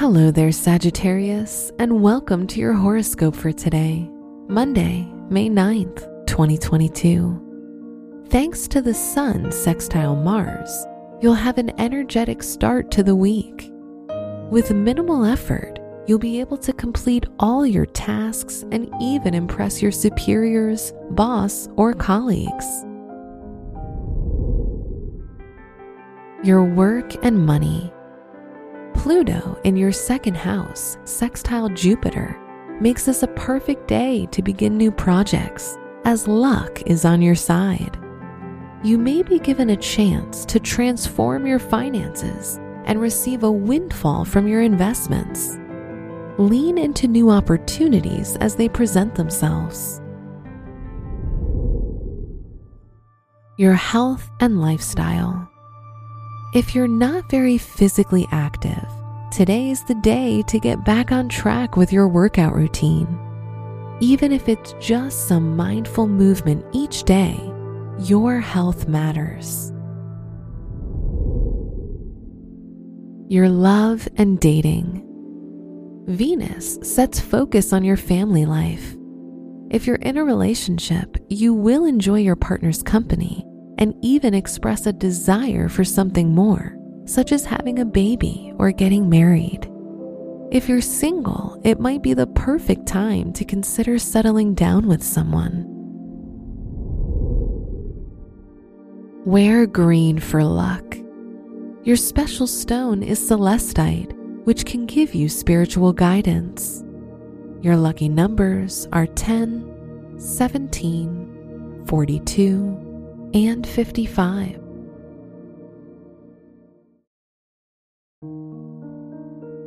Hello there, Sagittarius, and welcome to your horoscope for today, Monday, May 9th, 2022. Thanks to the Sun sextile Mars, you'll have an energetic start to the week. With minimal effort, you'll be able to complete all your tasks and even impress your superiors, boss, or colleagues. Your work and money. Pluto in your second house, sextile Jupiter, makes this a perfect day to begin new projects, as luck is on your side. You may be given a chance to transform your finances and receive a windfall from your investments. Lean into new opportunities as they present themselves. Your health and lifestyle. If you're not very physically active, today's the day to get back on track with your workout routine. Even if it's just some mindful movement each day, your health matters. Your love and dating. Venus sets focus on your family life. If you're in a relationship, you will enjoy your partner's company and even express a desire for something more, such as having a baby or getting married. If you're single, it might be the perfect time to consider settling down with someone. Wear green for luck. Your special stone is celestite, which can give you spiritual guidance. Your lucky numbers are 10, 17, 42, and 55.